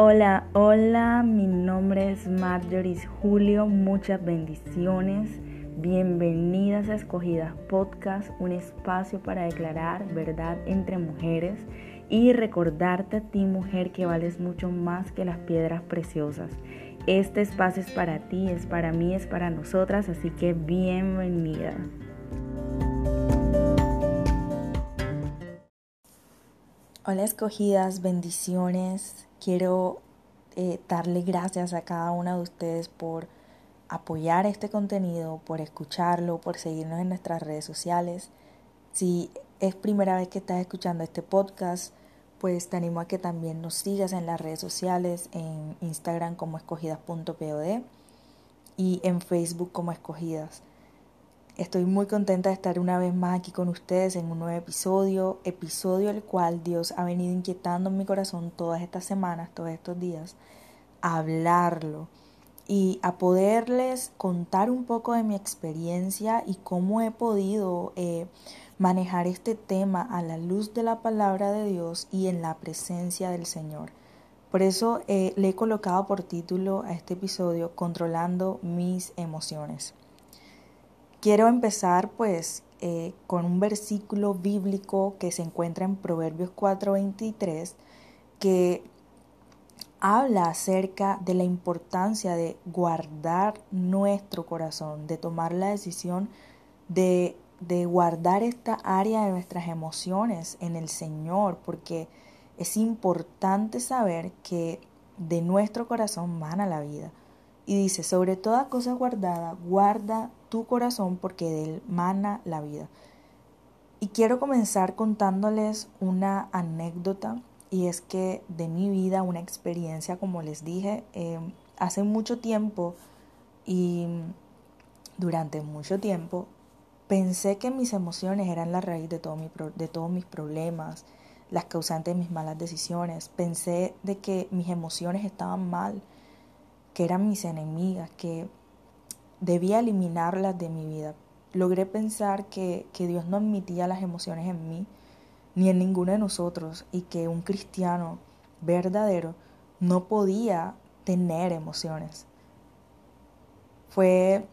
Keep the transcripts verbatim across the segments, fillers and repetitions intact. Hola, hola, mi nombre es Marjorie Julio, muchas bendiciones, bienvenidas a Escogidas Podcast, un espacio para declarar verdad entre mujeres y recordarte a ti, mujer, que vales mucho más que las piedras preciosas. Este espacio es para ti, es para mí, es para nosotras, así que bienvenida. Hola, Escogidas, bendiciones. Quiero eh, darle gracias a cada una de ustedes por apoyar este contenido, por escucharlo, por seguirnos en nuestras redes sociales. Si es primera vez que estás escuchando este podcast, pues te animo a que también nos sigas en las redes sociales, en Instagram como escogidas punto pod y en Facebook como Escogidas. Estoy muy contenta de estar una vez más aquí con ustedes en un nuevo episodio, episodio el cual Dios ha venido inquietando en mi corazón todas estas semanas, todos estos días, a hablarlo y a poderles contar un poco de mi experiencia y cómo he podido eh, manejar este tema a la luz de la palabra de Dios y en la presencia del Señor. Por eso eh, le he colocado por título a este episodio, Controlando mis emociones. Quiero empezar pues eh, con un versículo bíblico que se encuentra en Proverbios cuatro veintitrés que habla acerca de la importancia de guardar nuestro corazón, de tomar la decisión de, de guardar esta área de nuestras emociones en el Señor, porque es importante saber que de nuestro corazón mana la vida. Y dice, sobre toda cosa guardada, guarda tu corazón porque de él mana la vida. Y quiero comenzar contándoles una anécdota, y es que de mi vida, una experiencia, como les dije, eh, hace mucho tiempo y durante mucho tiempo pensé que mis emociones eran la raíz de, todo mi pro- de todos mis problemas, las causantes de mis malas decisiones. Pensé de que mis emociones estaban mal, que eran mis enemigas, que debía eliminarlas de mi vida. Logré pensar que, que Dios no admitía las emociones en mí, ni en ninguno de nosotros, y que un cristiano verdadero no podía tener emociones. Fue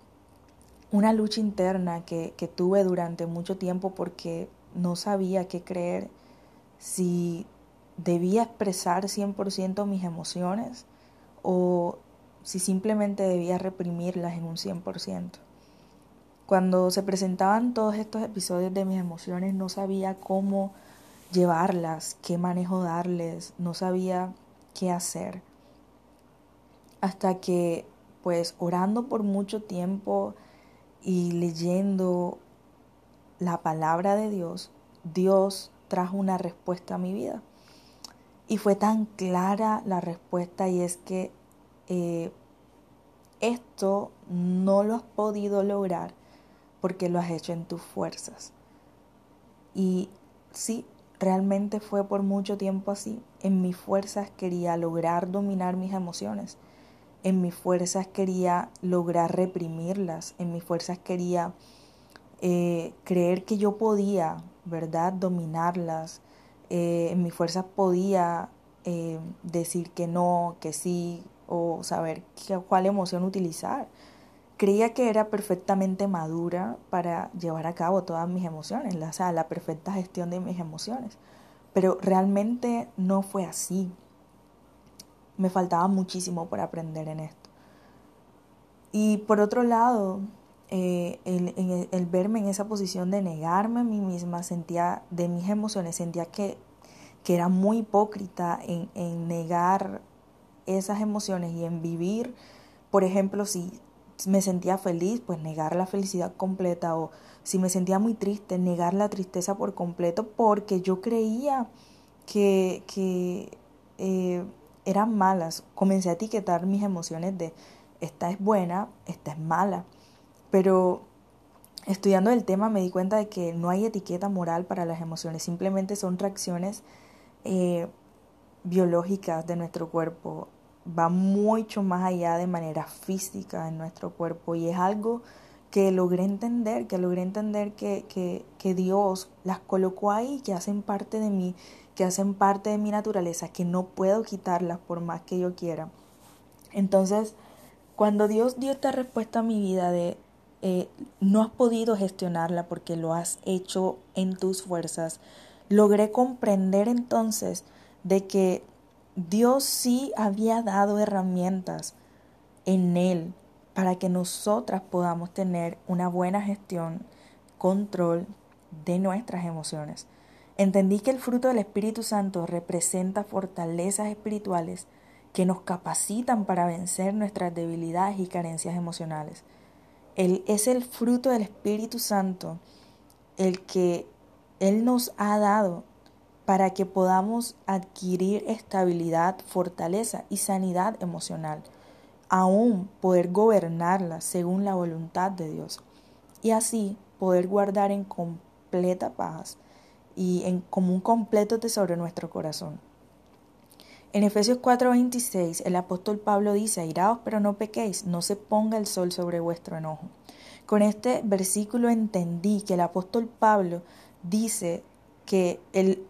una lucha interna que, que tuve durante mucho tiempo porque no sabía qué creer, si debía expresar cien por ciento mis emociones o si simplemente debía reprimirlas en un cien por ciento. Cuando se presentaban todos estos episodios de mis emociones, no sabía cómo llevarlas, qué manejo darles, no sabía qué hacer. Hasta que, pues, orando por mucho tiempo y leyendo la palabra de Dios, Dios trajo una respuesta a mi vida. Y fue tan clara la respuesta, y es que Eh, esto no lo has podido lograr porque lo has hecho en tus fuerzas. Y sí, realmente fue por mucho tiempo así. En mis fuerzas quería lograr dominar mis emociones, en mis fuerzas quería lograr reprimirlas, en mis fuerzas quería eh, creer que yo podía, ¿verdad?, dominarlas, eh, en mis fuerzas podía eh, decir que no, que sí, o saber qué, cuál emoción utilizar. Creía que era perfectamente madura para llevar a cabo todas mis emociones, la, o sea, la perfecta gestión de mis emociones, pero realmente no fue así. Me faltaba muchísimo por aprender en esto. Y por otro lado, eh, el, el, el verme en esa posición de negarme a mí misma, sentía de mis emociones, sentía que, que era muy hipócrita en, en negar esas emociones y en vivir. Por ejemplo, si me sentía feliz, pues negar la felicidad completa, o si me sentía muy triste, negar la tristeza por completo, porque yo creía que, que eh, eran malas. Comencé a etiquetar mis emociones de esta es buena, esta es mala, pero estudiando el tema me di cuenta de que no hay etiqueta moral para las emociones, simplemente son reacciones eh, biológicas de nuestro cuerpo. Va mucho más allá de manera física en nuestro cuerpo, y es algo que logré entender, que logré entender que, que, que Dios las colocó ahí, que hacen parte de mí, que hacen parte de mi naturaleza, que no puedo quitarlas por más que yo quiera. Entonces, cuando Dios dio esta respuesta a mi vida de eh, no has podido gestionarla porque lo has hecho en tus fuerzas, logré comprender entonces de que Dios sí había dado herramientas en Él, para que nosotras podamos tener una buena gestión, control de nuestras emociones. Entendí que el fruto del Espíritu Santo representa fortalezas espirituales que nos capacitan para vencer nuestras debilidades y carencias emocionales. Él es el fruto del Espíritu Santo, el que Él nos ha dado para que podamos adquirir estabilidad, fortaleza y sanidad emocional, aún poder gobernarla según la voluntad de Dios y así poder guardar en completa paz y en, como un completo tesoro nuestro corazón. En Efesios cuatro veintiséis el apóstol Pablo dice: «Iraos, pero no pequéis, no se ponga el sol sobre vuestro enojo». Con este versículo entendí que el apóstol Pablo dice que el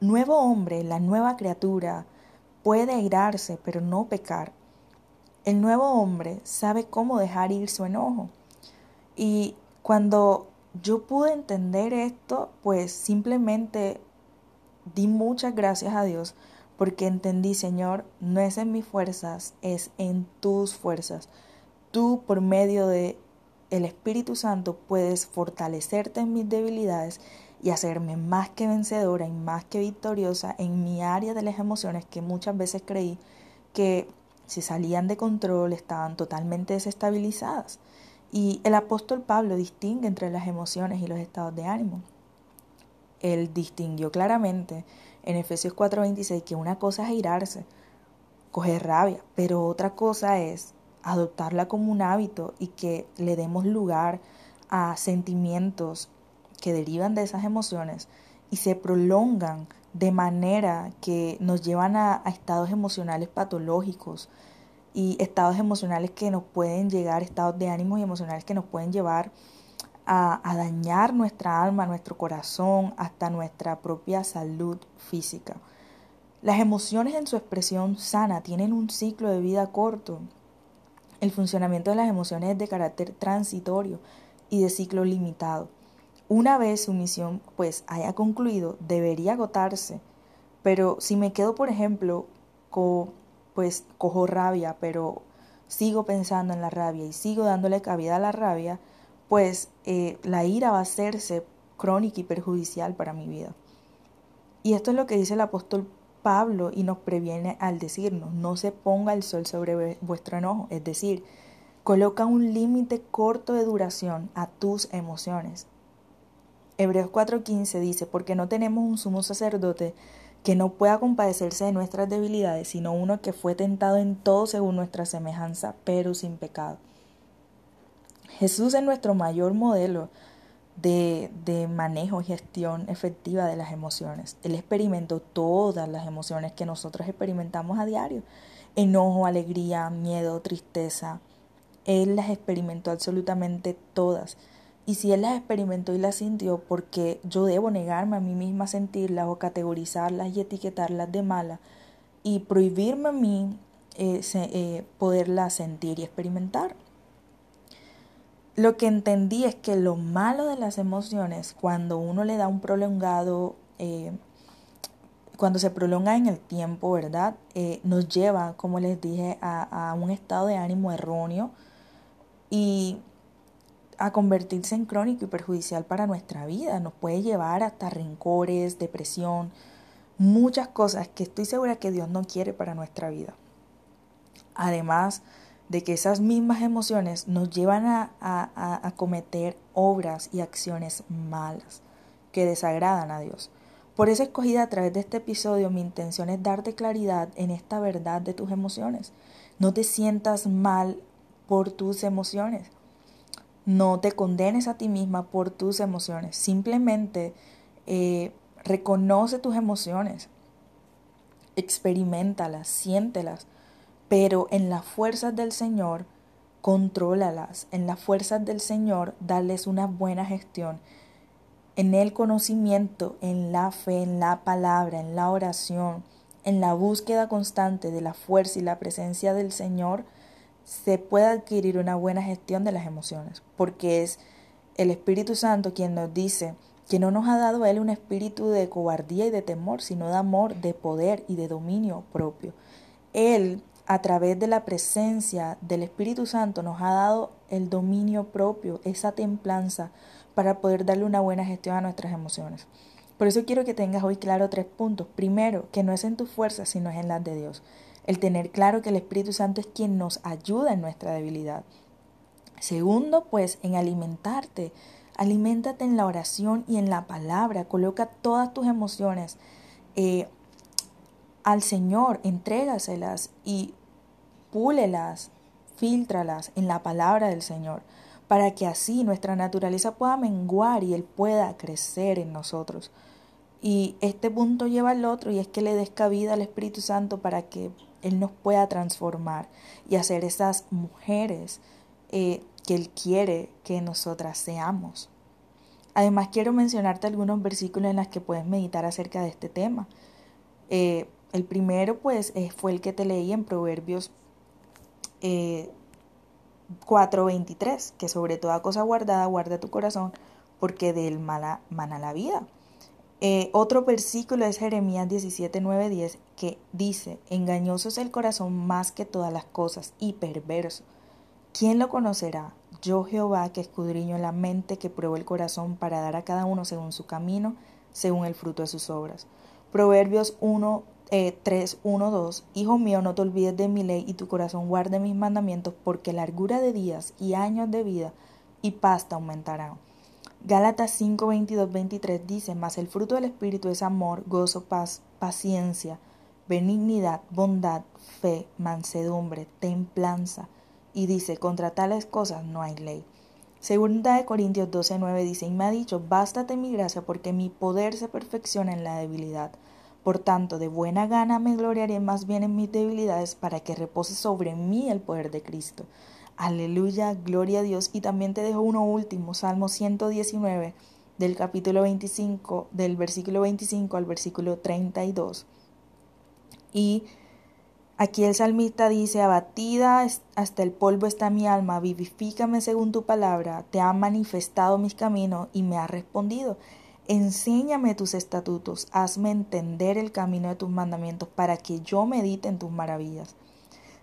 nuevo hombre, la nueva criatura, puede irarse pero no pecar. El nuevo hombre sabe cómo dejar ir su enojo. Y cuando yo pude entender esto, pues simplemente di muchas gracias a Dios, porque entendí: Señor, no es en mis fuerzas, es en tus fuerzas. Tú, por medio de el Espíritu Santo, puedes fortalecerte en mis debilidades y hacerme más que vencedora y más que victoriosa en mi área de las emociones, que muchas veces creí que se salían de control, estaban totalmente desestabilizadas. Y el apóstol Pablo distingue entre las emociones y los estados de ánimo. Él distinguió claramente en Efesios cuatro veintiséis que una cosa es irarse, coger rabia, pero otra cosa es adoptarla como un hábito y que le demos lugar a sentimientos que derivan de esas emociones y se prolongan de manera que nos llevan a, a estados emocionales patológicos y estados emocionales que nos pueden llegar, estados de ánimo y emocionales que nos pueden llevar a, a dañar nuestra alma, nuestro corazón, hasta nuestra propia salud física. Las emociones en su expresión sana tienen un ciclo de vida corto. El funcionamiento de las emociones es de carácter transitorio y de ciclo limitado. Una vez su misión pues haya concluido, debería agotarse. Pero si me quedo, por ejemplo, co, pues cojo rabia, pero sigo pensando en la rabia y sigo dándole cabida a la rabia, pues eh, la ira va a hacerse crónica y perjudicial para mi vida. Y esto es lo que dice el apóstol Pablo y nos previene al decirnos: no se ponga el sol sobre vuestro enojo, es decir, coloca un límite corto de duración a tus emociones. Hebreos cuatro quince dice: porque no tenemos un sumo sacerdote que no pueda compadecerse de nuestras debilidades, sino uno que fue tentado en todo según nuestra semejanza, pero sin pecado. Jesús es nuestro mayor modelo de, de manejo y gestión efectiva de las emociones. Él experimentó todas las emociones que nosotros experimentamos a diario: enojo, alegría, miedo, tristeza. Él las experimentó absolutamente todas. Y si Él las experimentó y las sintió, porque yo debo negarme a mí misma a sentirlas o categorizarlas y etiquetarlas de malas y prohibirme a mí eh, se, eh, poderlas sentir y experimentar? Lo que entendí es que lo malo de las emociones, cuando uno le da un prolongado, eh, cuando se prolonga en el tiempo, ¿verdad? Eh, nos lleva, como les dije, a, a un estado de ánimo erróneo y a convertirse en crónico y perjudicial para nuestra vida. Nos puede llevar hasta rencores, depresión, muchas cosas que estoy segura que Dios no quiere para nuestra vida. Además de que esas mismas emociones nos llevan a, a, a cometer obras y acciones malas que desagradan a Dios. Por eso, escogida, a través de este episodio, mi intención es darte claridad en esta verdad de tus emociones. No te sientas mal por tus emociones. No te condenes a ti misma por tus emociones. Simplemente eh, reconoce tus emociones, experimentalas, siéntelas, pero en las fuerzas del Señor Contrólalas. En las fuerzas del Señor, darles una buena gestión. En el conocimiento, en la fe, en la palabra, en la oración, en la búsqueda constante de la fuerza y la presencia del Señor, se puede adquirir una buena gestión de las emociones, porque es el Espíritu Santo quien nos dice que no nos ha dado Él un espíritu de cobardía y de temor, sino de amor, de poder y de dominio propio. Él, a través de la presencia del Espíritu Santo, nos ha dado el dominio propio, esa templanza, para poder darle una buena gestión a nuestras emociones. Por eso quiero que tengas hoy claro tres puntos. Primero, que no es en tus fuerzas, sino es en las de Dios. El tener claro que el Espíritu Santo es quien nos ayuda en nuestra debilidad. Segundo, pues, en alimentarte. Aliméntate en la oración y en la palabra. Coloca todas tus emociones eh, al Señor, entrégaselas y púlelas, fíltralas en la palabra del Señor, para que así nuestra naturaleza pueda menguar y Él pueda crecer en nosotros. Y este punto lleva al otro, y es que le des cabida al Espíritu Santo para que Él nos pueda transformar y hacer esas mujeres eh, que Él quiere que nosotras seamos. Además, quiero mencionarte algunos versículos en los que puedes meditar acerca de este tema. Eh, el primero, pues, fue el que te leí en Proverbios eh, cuatro veintitrés, que sobre toda cosa guardada, guarda tu corazón, porque de él mala, mana la vida. Eh, otro versículo es Jeremías diecisiete, nueve, diez, que dice: engañoso es el corazón más que todas las cosas y perverso. ¿Quién lo conocerá? Yo, Jehová, que escudriño la mente, que pruebo el corazón, para dar a cada uno según su camino, según el fruto de sus obras. Proverbios uno, tres, uno, dos. Hijo mío, no te olvides de mi ley y tu corazón guarde mis mandamientos, porque largura de días y años de vida y paz te aumentarán. Gálatas cinco, veintidós, veintitrés dice: mas el fruto del Espíritu es amor, gozo, paz, paciencia, benignidad, bondad, fe, mansedumbre, templanza. Y dice: contra tales cosas no hay ley. Segunda de Corintios doce, nueve dice: y me ha dicho, bástate mi gracia, porque mi poder se perfecciona en la debilidad. Por tanto, de buena gana me gloriaré más bien en mis debilidades, para que repose sobre mí el poder de Cristo. Aleluya, gloria a Dios. Y también te dejo uno último, Salmo ciento diecinueve, del capítulo veinticinco, del versículo veinticinco al versículo treinta y dos. Y aquí el salmista dice: abatida hasta el polvo está mi alma, vivifícame según tu palabra, te ha manifestado mis caminos y me ha respondido. Enséñame tus estatutos, hazme entender el camino de tus mandamientos, para que yo medite en tus maravillas.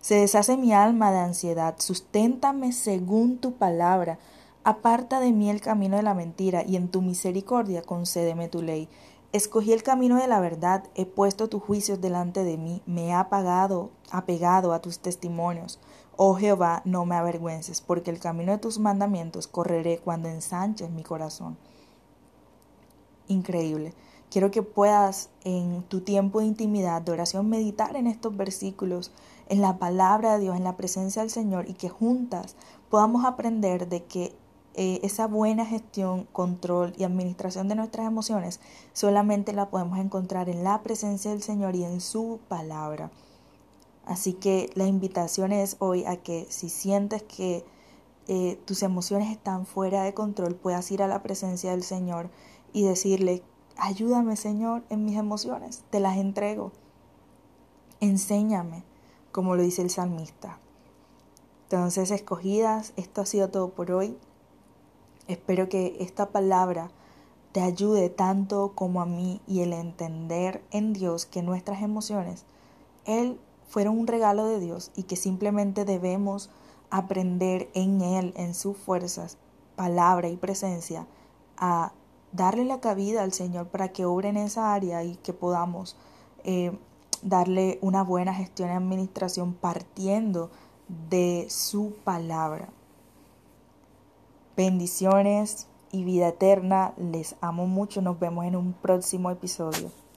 Se deshace mi alma de ansiedad, susténtame según tu palabra. Aparta de mí el camino de la mentira, y en tu misericordia concédeme tu ley. Escogí el camino de la verdad, he puesto tus juicios delante de mí, me he apagado, apegado a tus testimonios. Oh Jehová, no me avergüences, porque el camino de tus mandamientos correré cuando ensanches mi corazón. Increíble. Quiero que puedas, en tu tiempo de intimidad, de oración, meditar en estos versículos, en la palabra de Dios, en la presencia del Señor, y que juntas podamos aprender de que eh, esa buena gestión, control y administración de nuestras emociones solamente la podemos encontrar en la presencia del Señor y en su palabra. Así que la invitación es hoy a que, si sientes que eh, tus emociones están fuera de control, puedas ir a la presencia del Señor y decirle: ayúdame, Señor, en mis emociones, te las entrego. Enséñame, como lo dice el salmista. Entonces, escogidas, esto ha sido todo por hoy. Espero que esta palabra te ayude tanto como a mí, y el entender en Dios que nuestras emociones, Él, fueron un regalo de Dios, y que simplemente debemos aprender en Él, en sus fuerzas, palabra y presencia, a darle la cabida al Señor para que obre en esa área, y que podamos eh, darle una buena gestión y administración partiendo de su palabra. Bendiciones y vida eterna. Les amo mucho. Nos vemos en un próximo episodio.